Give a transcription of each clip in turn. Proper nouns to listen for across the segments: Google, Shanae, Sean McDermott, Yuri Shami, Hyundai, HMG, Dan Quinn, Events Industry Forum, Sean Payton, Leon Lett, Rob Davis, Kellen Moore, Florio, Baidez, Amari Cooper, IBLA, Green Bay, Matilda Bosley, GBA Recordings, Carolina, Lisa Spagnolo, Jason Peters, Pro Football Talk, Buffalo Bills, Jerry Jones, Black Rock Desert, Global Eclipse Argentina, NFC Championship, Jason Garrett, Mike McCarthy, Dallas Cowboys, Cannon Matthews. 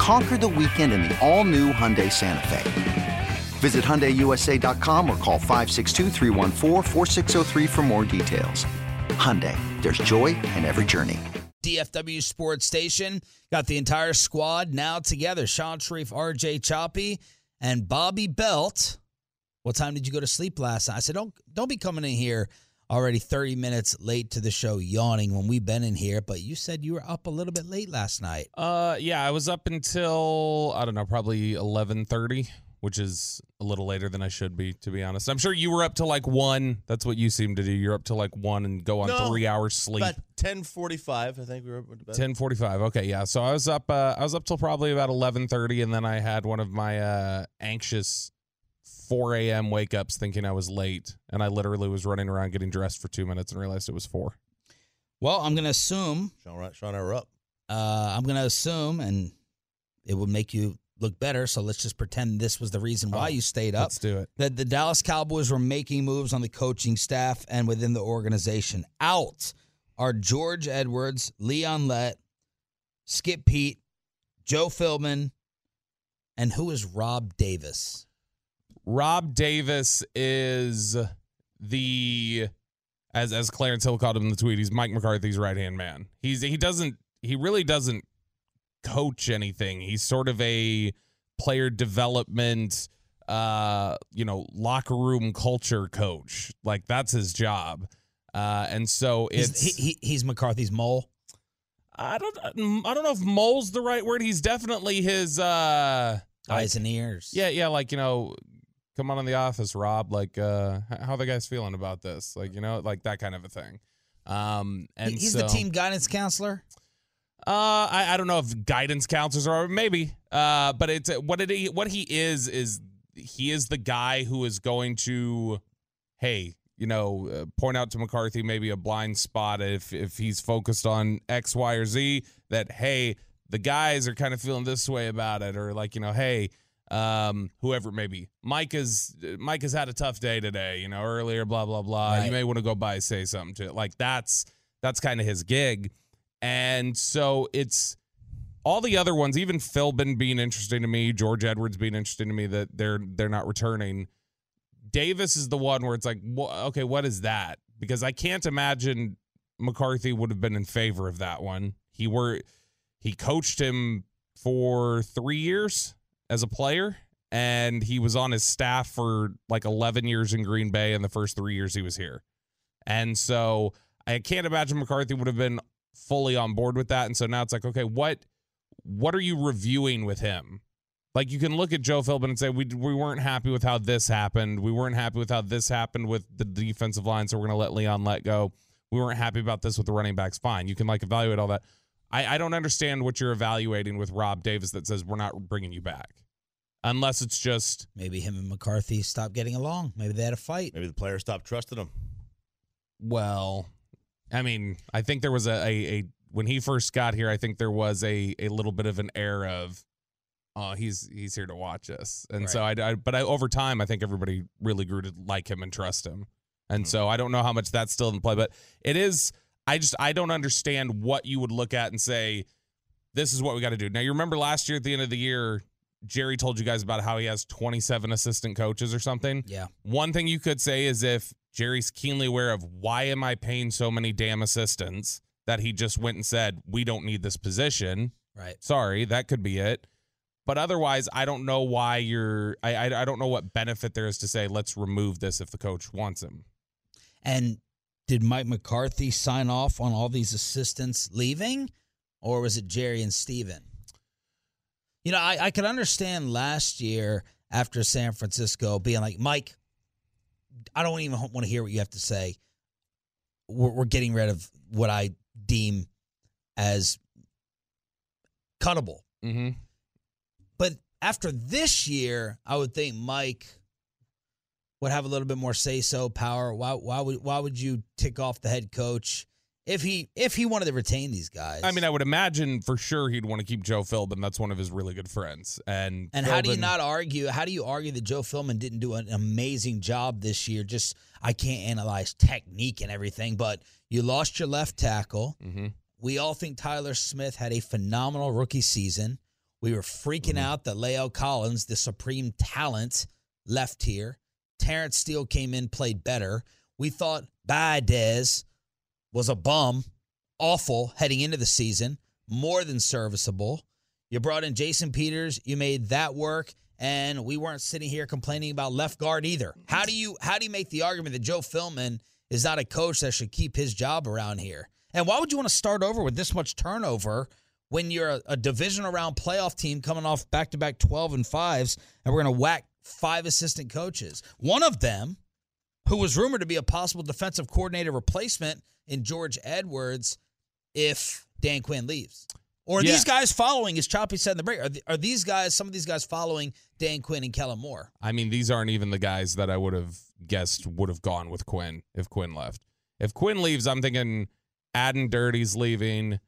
Conquer the weekend in the all-new Hyundai Santa Fe. Visit HyundaiUSA.com or call 562-314-4603 for more details. Hyundai, there's joy in every journey. DFW Sports Station got the entire squad now together. Sean Sharif, R.J. Choppy, and Bobby Belt. What time did you go to sleep last night? I said, don't be coming in here already 30 minutes late to the show, yawning when we've been in here, but you said you were up a little bit late last night. Yeah, I was up until, I don't know, probably 11:30, which is a little later than I should be, to be honest. I'm sure you were up till like 1. That's what you seem to do. You're up till like 1 and go on 3 hours sleep. About 10:45, I think we were up about 10:45, okay, yeah. So I was up till probably about 11:30, and then I had one of my anxious 4 a.m. wake-ups thinking I was late, and I literally was running around getting dressed for 2 minutes and realized it was 4. Well, I'm going to assume... Sean and I were up. I'm going to assume, and it would make you look better, so let's just pretend this was the reason why you stayed up. Let's do it. That the Dallas Cowboys were making moves on the coaching staff and within the organization. Out are George Edwards, Leon Lett, Skip Pete, Joe Philbin, and who is Rob Davis? Rob Davis is the, as Clarence Hill called him in the tweet, he's Mike McCarthy's right-hand man. He really doesn't coach anything. He's sort of a player development, locker room culture coach. Like, that's his job. And so it's... He's McCarthy's mole? I don't know if mole's the right word. He's definitely his... eyes and ears. Yeah, like, you know... Come on in the office, Rob. Like, how are the guys feeling about this? Like, you know, like that kind of a thing. And he's the team guidance counselor? I don't know if guidance counselors are, maybe. But it's what he is he is the guy who is going to, point out to McCarthy maybe a blind spot if he's focused on X, Y, or Z. That, hey, the guys are kind of feeling this way about it, or like, you know, hey. Whoever it may be, Mike has had a tough day today, you know, earlier, blah, blah, blah. Right. You may want to go by and say something to it. Like that's kind of his gig. And so it's all the other ones, even Philbin being interesting to me, George Edwards being interesting to me, that they're not returning. Davis is the one where it's like, okay, what is that? Because I can't imagine McCarthy would have been in favor of that one. He coached him for 3 years. As a player, and he was on his staff for like 11 years in Green Bay and the first 3 years he was here. And so I can't imagine McCarthy would have been fully on board with that. And so now it's like, okay, what are you reviewing with him? Like, you can look at Joe Philbin and say, we weren't happy with how this happened. We weren't happy with how this happened with the defensive line, so we're going to let Leon Lett go. We weren't happy about this with the running backs. Fine. You can like evaluate all that. I don't understand what you're evaluating with Rob Davis that says we're not bringing you back. Unless it's just... Maybe him and McCarthy stopped getting along. Maybe they had a fight. Maybe the players stopped trusting him. Well, I mean, I think there was a when he first got here, I think there was a little bit of an air of, he's here to watch us. And right. So but over time, I think everybody really grew to like him and trust him. And so I don't know how much that's still in play, but it is... I don't understand what you would look at and say, this is what we got to do. Now, you remember last year at the end of the year, Jerry told you guys about how he has 27 assistant coaches or something. Yeah. One thing you could say is if Jerry's keenly aware of why am I paying so many damn assistants that he just went and said, we don't need this position. Right. Sorry, that could be it. But otherwise, I don't know why you're, I don't know what benefit there is to say, let's remove this if the coach wants him. And Did Mike McCarthy sign off on all these assistants leaving, or was it Jerry and Steven? You know, I could understand last year after San Francisco being like, Mike, I don't even want to hear what you have to say. We're getting rid of what I deem as cuttable. Mm-hmm. But after this year, I would think Mike would have a little bit more say-so power. Why would you tick off the head coach if he wanted to retain these guys? I mean, I would imagine for sure he'd want to keep Joe Philbin. That's one of his really good friends. And Philbin, how do you argue that Joe Philbin didn't do an amazing job this year? Just, I can't analyze technique and everything, but you lost your left tackle. Mm-hmm. We all think Tyler Smith had a phenomenal rookie season. We were freaking out that Leo Collins, the supreme talent, left here. Terrence Steele came in, played better. We thought Baidez was a bum, awful, heading into the season, more than serviceable. You brought in Jason Peters. You made that work, and we weren't sitting here complaining about left guard either. How do you make the argument that Joe Philbin is not a coach that should keep his job around here? And why would you want to start over with this much turnover when you're a division-around playoff team coming off back-to-back 12-5s, and we're going to whack five assistant coaches? One of them, who was rumored to be a possible defensive coordinator replacement in George Edwards if Dan Quinn leaves. Or are these guys following, as Choppy said in the break, are these guys, some of these guys following Dan Quinn and Kellen Moore? I mean, these aren't even the guys that I would have guessed would have gone with Quinn if Quinn left. If Quinn leaves, I'm thinking Adam Dirty's leaving.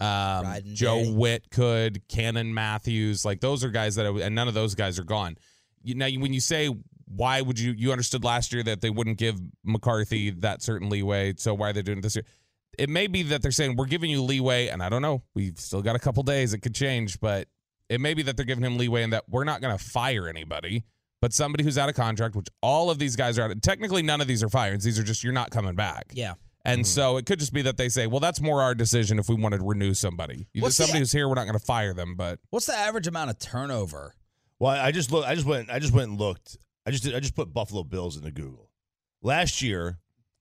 Joe Witt could, Cannon Matthews. Like, those are guys that I would, and none of those guys are gone. Now, when you say, why would you understood last year that they wouldn't give McCarthy that certain leeway, so why are they doing it this year? It may be that they're saying, we're giving you leeway, and I don't know, we've still got a couple days, it could change, but it may be that they're giving him leeway and that we're not going to fire anybody, but somebody who's out of contract, which all of these guys are out of, technically none of these are fires, these are just, you're not coming back. Yeah. And so it could just be that they say, well, that's more our decision if we wanted to renew somebody. Somebody who's here, we're not going to fire them, but. What's the average amount of turnover? Well, I just went and looked. I just put Buffalo Bills into Google. Last year,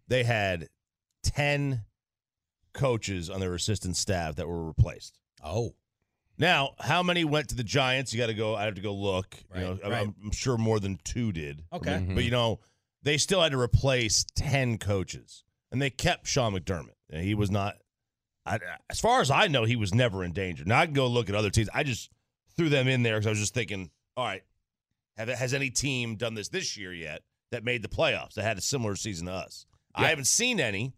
they had 10 coaches on their assistant staff that were replaced. Oh. Now, how many went to the Giants? I have to go look. Right, right. I'm sure more than two did. Okay. Mm-hmm. But they still had to replace 10 coaches. And they kept Sean McDermott. And he was not, as far as I know, he was never in danger. Now I can go look at other teams. I just threw them in there because I was just thinking, all right, has any team done this year yet that made the playoffs that had a similar season to us? Yeah. I haven't seen any.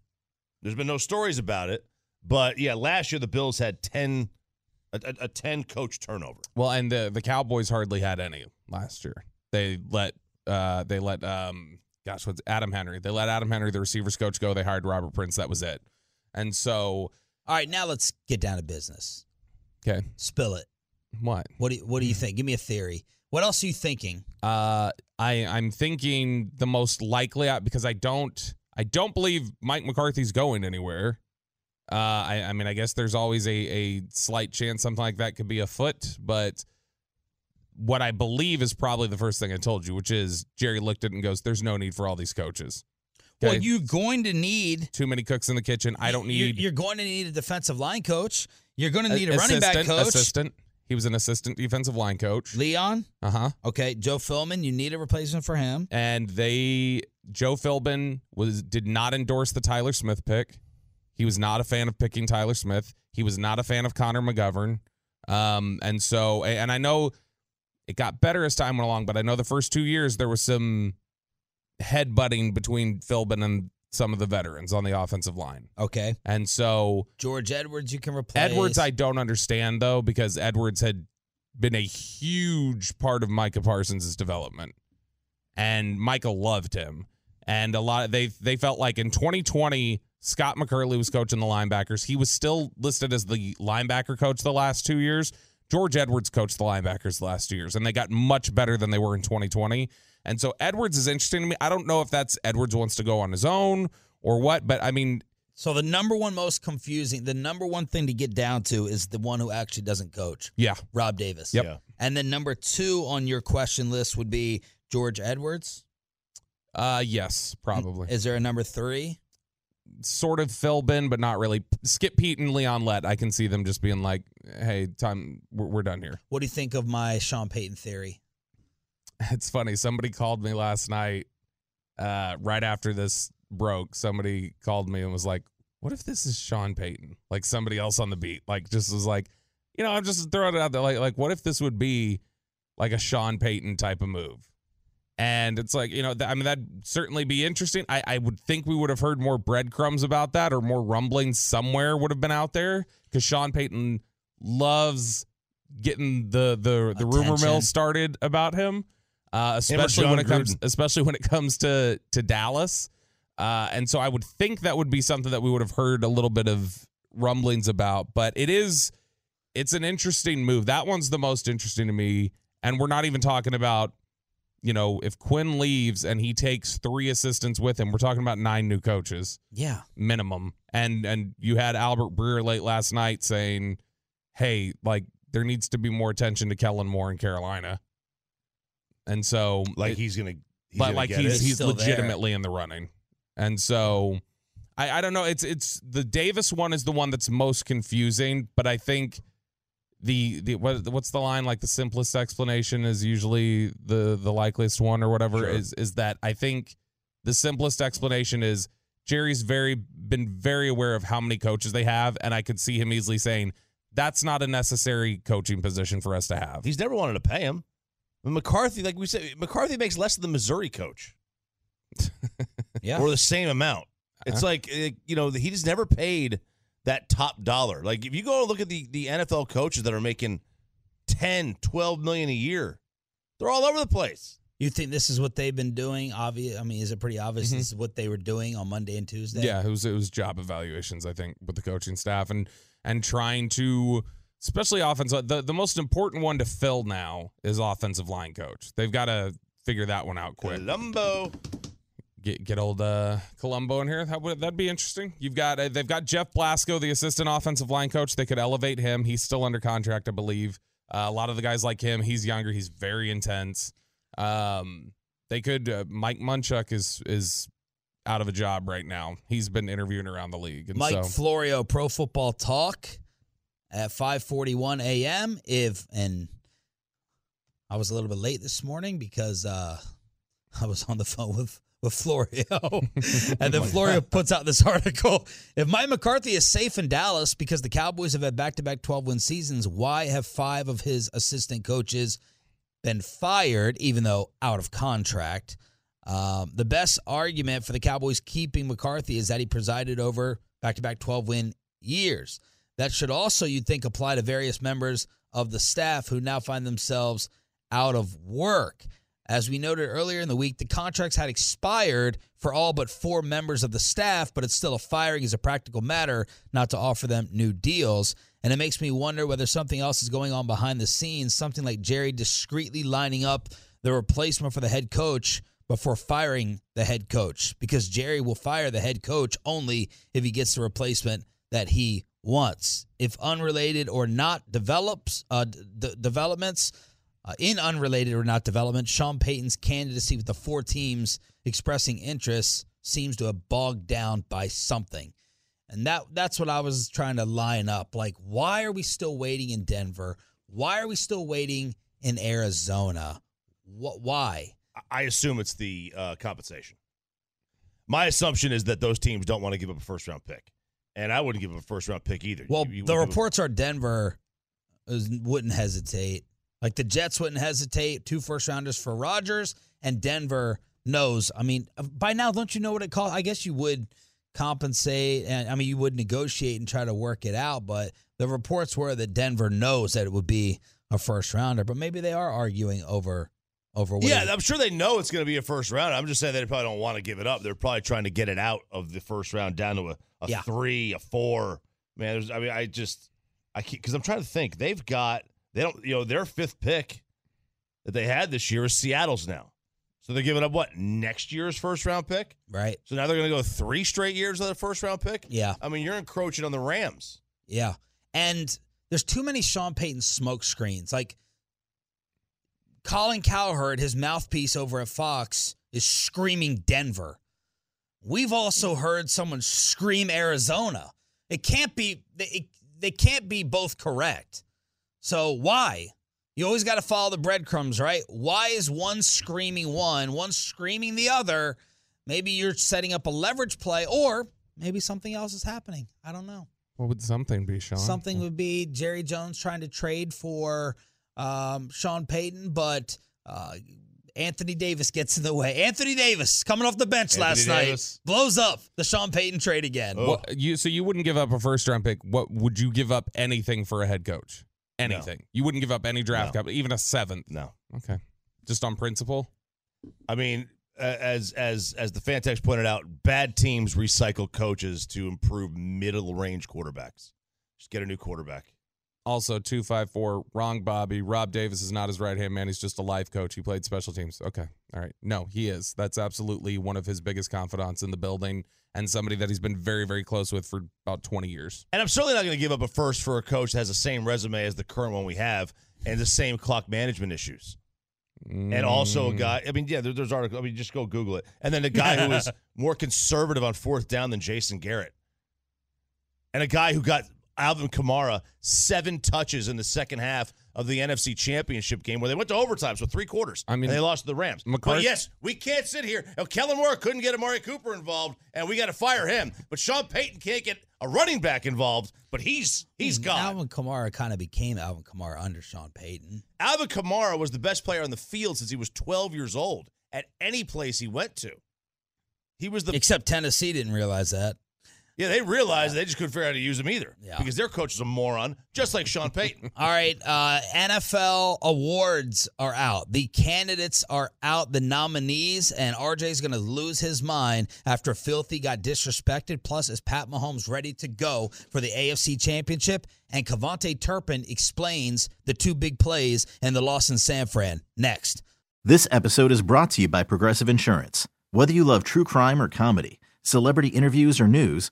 There's been no stories about it. But, yeah, last year the Bills had 10-coach turnover. Well, and the Cowboys hardly had any last year. They let Adam Henry, the receivers coach, go. They hired Robert Prince. That was it. And so. All right, now let's get down to business. Okay. Spill it. What? What do you think? Give me a theory. What else are you thinking? I'm thinking the most likely, because I don't believe Mike McCarthy's going anywhere. I mean, I guess there's always a slight chance something like that could be afoot, but what I believe is probably the first thing I told you, which is Jerry looked at it and goes, there's no need for all these coaches. Okay? Well, you're going to need too many cooks in the kitchen. I don't need. You're going to need a defensive line coach. You're going to need a running back coach. Assistant. He was an assistant defensive line coach. Leon? Uh-huh. Okay, Joe Philbin, you need a replacement for him. And Joe Philbin did not endorse the Tyler Smith pick. He was not a fan of picking Tyler Smith. He was not a fan of Connor McGovern. And I know it got better as time went along, but I know the first 2 years there was some headbutting between Philbin and some of the veterans on the offensive line. Okay. And so George Edwards, you can replace. Edwards, I don't understand, though, because Edwards had been a huge part of Micah Parsons' development. And Micah loved him. And a lot of, they felt like in 2020, Scott McCurley was coaching the linebackers. He was still listed as the linebacker coach the last 2 years. George Edwards coached the linebackers the last 2 years, and they got much better than they were in 2020. And so Edwards is interesting to me. I don't know if that's Edwards wants to go on his own or what, but I mean. So the number one most confusing, the number one thing to get down to is the one who actually doesn't coach. Yeah. Rob Davis. Yep. Yeah. And then number two on your question list would be George Edwards? Yes, probably. Is there a number three? sort of Philbin, but not really. Skip Pete and Leon Lett, I can see them just being like, hey, time, we're done here. What do you think of my Sean Payton theory? It's funny. Somebody called me last night right after this broke. Somebody called me and was like, what if this is Sean Payton? Like somebody else on the beat, like just was like, you know, I'm just throwing it out there. Like what if this would be like a Sean Payton type of move? And it's like, you know, I mean, that'd certainly be interesting. I would think we would have heard more breadcrumbs about that, or more rumblings somewhere would have been out there, because Sean Payton loves getting the rumor mill started about him, especially when it comes to Dallas. And so I would think that would be something that we would have heard a little bit of rumblings about. But it's an interesting move. That one's the most interesting to me. And we're not even talking about, you know, if Quinn leaves and he takes 3 assistants with him, we're talking about 9 new coaches. Yeah. Minimum. And you had Albert Breer late last night saying, hey, like there needs to be more attention to Kellen Moore in Carolina. And so he's legitimately there in the running. And so I don't know. It's the Davis one is the one that's most confusing, but I think what's the line? Like the simplest explanation is usually the likeliest one, or whatever. Sure. Is that I think the simplest explanation is Jerry's been very aware of how many coaches they have, and I could see him easily saying that's not a necessary coaching position for us to have. He's never wanted to pay him. But McCarthy, like we said, McCarthy makes less than the Missouri coach. Yeah, or the same amount. It's like, you know, he just never paid that top dollar. Like if you go look at the NFL coaches that are making $10-12 million a year, they're all over the place. You think this is what they've been doing? Obvious. I mean, is it pretty obvious this is what they were doing on Monday and Tuesday? Yeah, it was job evaluations, I think, with the coaching staff and trying to, especially offense. The most important one to fill now is offensive line coach. They've got to figure that one out quick. Colombo. Get old Colombo in here. That'd be interesting. They've got Jeff Blasco, the assistant offensive line coach. They could elevate him. He's still under contract, I believe. A lot of the guys like him. He's younger. He's very intense. They could. Mike Munchak is out of a job right now. He's been interviewing around the league. And Mike Florio, Pro Football Talk at 5:41 a.m. And I was a little bit late this morning because I was on the phone with Florio. And then Florio puts out this article. If Mike McCarthy is safe in Dallas because the Cowboys have had back-to-back 12-win seasons, why have 5 of his assistant coaches been fired, even though out of contract? The best argument for the Cowboys keeping McCarthy is that he presided over back-to-back 12-win years. That should also, you'd think, apply to various members of the staff who now find themselves out of work. As we noted earlier in the week, the contracts had expired for all but 4 members of the staff, but it's still a firing as a practical matter not to offer them new deals. And it makes me wonder whether something else is going on behind the scenes, something like Jerry discreetly lining up the replacement for the head coach before firing the head coach, because Jerry will fire the head coach only if he gets the replacement that he wants. If unrelated or not developments... in unrelated or not development, Sean Payton's candidacy with the 4 teams expressing interest seems to have bogged down by something. And that's what I was trying to line up. Like, why are we still waiting in Denver? Why are we still waiting in Arizona? Why? I assume it's the compensation. My assumption is that those teams don't want to give up a first-round pick. And I wouldn't give up a first-round pick either. Well, the reports are Denver wouldn't hesitate. Like the Jets wouldn't hesitate. 2 first-rounders for Rodgers, and Denver knows. I mean, by now, don't you know what it costs? I guess you would compensate, and I mean, you would negotiate and try to work it out, but the reports were that Denver knows that it would be a first-rounder, but maybe they are arguing over. Yeah, I'm sure they know it's going to be a first-rounder. I'm just saying they probably don't want to give it up. They're probably trying to get it out of the first round down to a 3, a 4. Man, because I'm trying to think. They've got... They don't, you know, their 5th pick that they had this year is Seattle's now. So they're giving up what? Next year's first round pick? Right. So now they're going to go 3 straight years of the first round pick? Yeah. I mean, you're encroaching on the Rams. Yeah. And there's too many Sean Payton smoke screens. Like Colin Cowherd, his mouthpiece over at Fox, is screaming Denver. We've also heard someone scream Arizona. It can't be they can't be both correct. So why? You always got to follow the breadcrumbs, right? Why is one screaming one screaming the other? Maybe you're setting up a leverage play, or maybe something else is happening. I don't know. What would something be, Sean? Something would be Jerry Jones trying to trade for Sean Payton, but Anthony Davis gets in the way. Anthony Davis coming off the bench last night blows up the Sean Payton trade again. Well, you wouldn't give up a first-round pick. What would you give up anything for a head coach? Anything. No. You wouldn't give up any draft capital, even a seventh? No. Okay. Just on principle? I mean, as the Fantex pointed out, bad teams recycle coaches to improve middle-range quarterbacks. Just get a new quarterback. Also, 254, wrong Bobby. Rob Davis is not his right-hand man. He's just a life coach. He played special teams. Okay. All right. No, he is. That's absolutely one of his biggest confidants in the building and somebody that he's been very, very close with for about 20 years. And I'm certainly not going to give up a first for a coach that has the same resume as the current one we have and the same clock management issues. And also a guy, I mean, yeah, there's articles. I mean, just go Google it. And then a guy who was more conservative on fourth down than Jason Garrett. And a guy who got Alvin Kamara 7 touches in the second half of the NFC Championship game where they went to overtime, so 3 quarters. I mean, and they lost to the Rams. But yes, we can't sit here. If Kellen Moore couldn't get Amari Cooper involved, and we got to fire him. But Sean Payton can't get a running back involved, but he's gone. Alvin Kamara kind of became Alvin Kamara under Sean Payton. Alvin Kamara was the best player on the field since he was 12 years old at any place he went to. He was the Except Tennessee didn't realize that. Yeah, they realized they just couldn't figure out how to use them either because their coach is a moron, just like Sean Payton. All right, NFL awards are out. The candidates are out, the nominees, and RJ's going to lose his mind after Filthy got disrespected. Plus, is Pat Mahomes ready to go for the AFC Championship? And Cavonte Turpin explains the 2 big plays and the loss in San Fran. Next. This episode is brought to you by Progressive Insurance. Whether you love true crime or comedy, celebrity interviews or news,